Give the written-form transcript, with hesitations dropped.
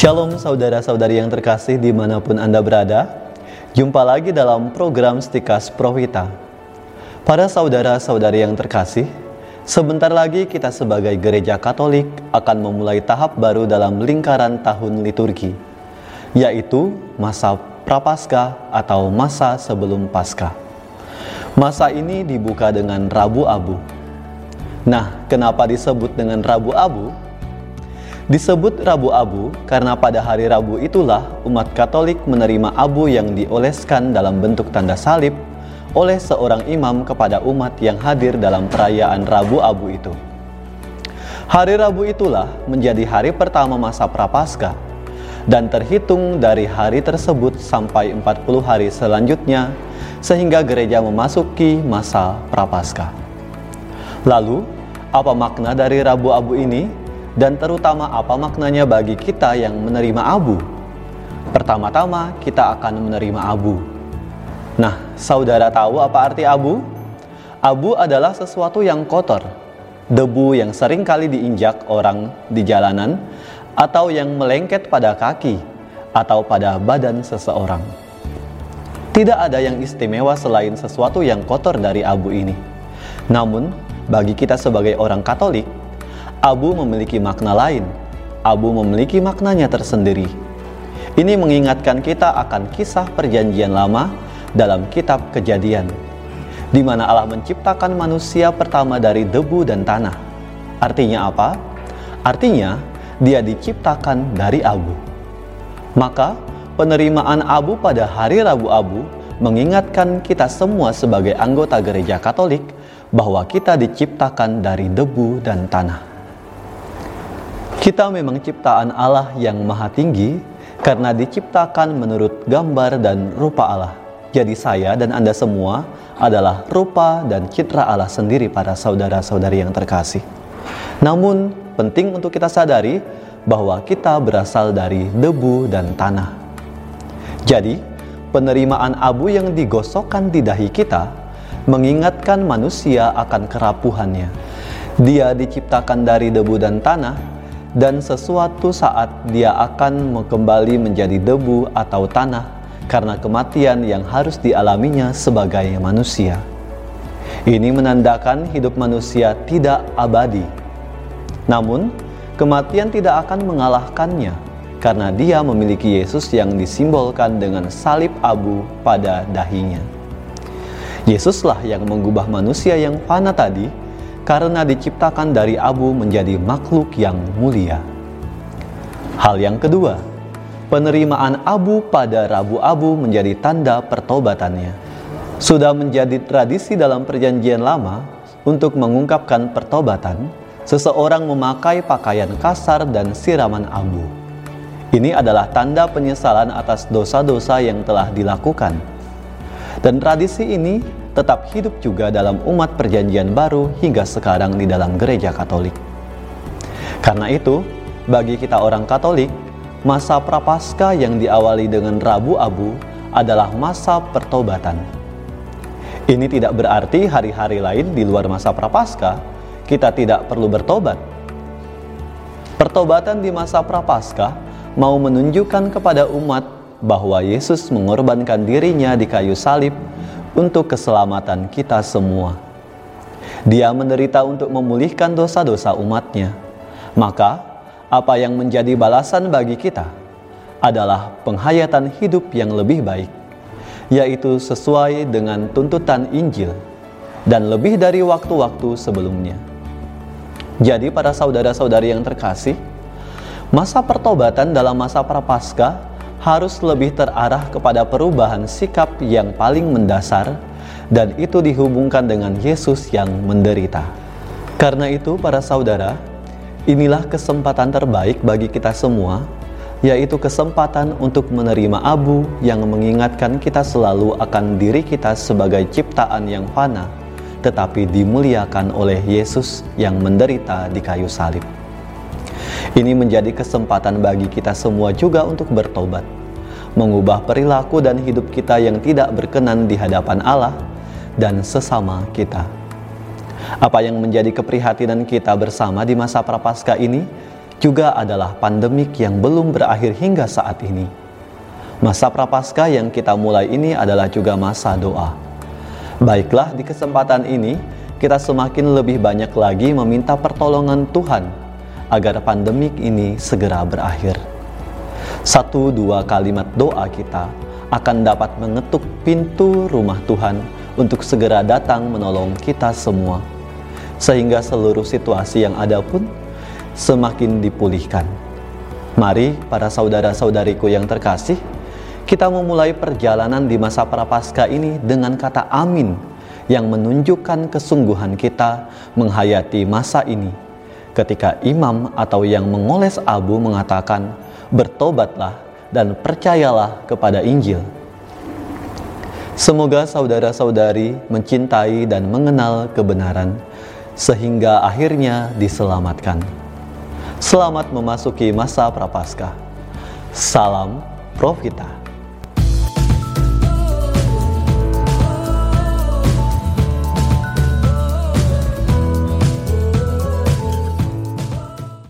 Shalom saudara-saudari yang terkasih dimanapun Anda berada. Jumpa lagi dalam program Stikas Provita. Para saudara-saudari yang terkasih, sebentar lagi kita sebagai gereja Katolik akan memulai tahap baru dalam lingkaran tahun liturgi, yaitu masa Prapaskah atau masa sebelum Paskah. Masa ini dibuka dengan Rabu Abu. Nah, kenapa disebut dengan Rabu Abu? Disebut Rabu Abu karena pada hari Rabu itulah umat Katolik menerima abu yang dioleskan dalam bentuk tanda salib oleh seorang imam kepada umat yang hadir dalam perayaan Rabu Abu itu. Hari Rabu itulah menjadi hari pertama masa Prapaskah dan terhitung dari hari tersebut sampai 40 hari selanjutnya sehingga gereja memasuki masa Prapaskah. Lalu, apa makna dari Rabu Abu ini? Dan terutama apa maknanya bagi kita yang menerima abu? Pertama-tama kita akan menerima abu. Nah, saudara tahu apa arti abu? Abu adalah sesuatu yang kotor, debu yang sering kali diinjak orang di jalanan, atau yang melengket pada kaki, atau pada badan seseorang. Tidak ada yang istimewa selain sesuatu yang kotor dari abu ini. Namun, bagi kita sebagai orang Katolik, abu memiliki makna lain. Abu memiliki maknanya tersendiri. Ini mengingatkan kita akan kisah perjanjian lama dalam kitab Kejadian, di mana Allah menciptakan manusia pertama dari debu dan tanah. Artinya apa? Artinya, dia diciptakan dari abu. Maka, penerimaan abu pada hari Rabu Abu mengingatkan kita semua sebagai anggota gereja Katolik bahwa kita diciptakan dari debu dan tanah. Kita memang ciptaan Allah yang maha tinggi karena diciptakan menurut gambar dan rupa Allah. Jadi saya dan Anda semua adalah rupa dan citra Allah sendiri, para saudara-saudari yang terkasih. Namun penting untuk kita sadari bahwa kita berasal dari debu dan tanah. Jadi penerimaan abu yang digosokkan di dahi kita mengingatkan manusia akan kerapuhannya. Dia diciptakan dari debu dan tanah, dan sesuatu saat dia akan kembali menjadi debu atau tanah karena kematian yang harus dialaminya sebagai manusia. Ini menandakan hidup manusia tidak abadi. Namun, kematian tidak akan mengalahkannya karena dia memiliki Yesus yang disimbolkan dengan salib abu pada dahinya. Yesuslah yang mengubah manusia yang fana tadi, karena diciptakan dari abu menjadi makhluk yang mulia. Hal yang kedua, penerimaan abu pada Rabu Abu menjadi tanda pertobatannya. Sudah menjadi tradisi dalam perjanjian lama untuk mengungkapkan pertobatan, seseorang memakai pakaian kasar dan siraman abu. Ini adalah tanda penyesalan atas dosa-dosa yang telah dilakukan. Dan tradisi ini tetap hidup juga dalam umat perjanjian baru hingga sekarang di dalam gereja Katolik. Karena itu, bagi kita orang Katolik, masa Prapaskah yang diawali dengan Rabu Abu adalah masa pertobatan. Ini tidak berarti hari-hari lain di luar masa Prapaskah kita tidak perlu bertobat. Pertobatan di masa Prapaskah mau menunjukkan kepada umat bahwa Yesus mengorbankan dirinya di kayu salib untuk keselamatan kita semua. Dia menderita untuk memulihkan dosa-dosa umatnya. Maka, apa yang menjadi balasan bagi kita adalah penghayatan hidup yang lebih baik, yaitu sesuai dengan tuntutan Injil dan lebih dari waktu-waktu sebelumnya. Jadi para saudara-saudari yang terkasih, masa pertobatan dalam masa Prapaskah harus lebih terarah kepada perubahan sikap yang paling mendasar, dan itu dihubungkan dengan Yesus yang menderita. Karena itu, para saudara, inilah kesempatan terbaik bagi kita semua, yaitu kesempatan untuk menerima abu yang mengingatkan kita selalu akan diri kita sebagai ciptaan yang fana, tetapi dimuliakan oleh Yesus yang menderita di kayu salib. Ini menjadi kesempatan bagi kita semua juga untuk bertobat, mengubah perilaku dan hidup kita yang tidak berkenan di hadapan Allah dan sesama kita. Apa yang menjadi keprihatinan kita bersama di masa Prapaskah ini juga adalah pandemik yang belum berakhir hingga saat ini. Masa Prapaskah yang kita mulai ini adalah juga masa doa. Baiklah, di kesempatan ini kita semakin lebih banyak lagi meminta pertolongan Tuhan agar pandemik ini segera berakhir. 1-2 kalimat doa kita akan dapat mengetuk pintu rumah Tuhan untuk segera datang menolong kita semua, sehingga seluruh situasi yang ada pun semakin dipulihkan. Mari para saudara-saudariku yang terkasih, kita memulai perjalanan di masa Prapaskah ini dengan kata amin yang menunjukkan kesungguhan kita menghayati masa ini. Ketika imam atau yang mengoles abu mengatakan, "Bertobatlah dan percayalah kepada Injil." Semoga saudara-saudari mencintai dan mengenal kebenaran sehingga akhirnya diselamatkan. Selamat memasuki masa Prapaskah. Salam Provita.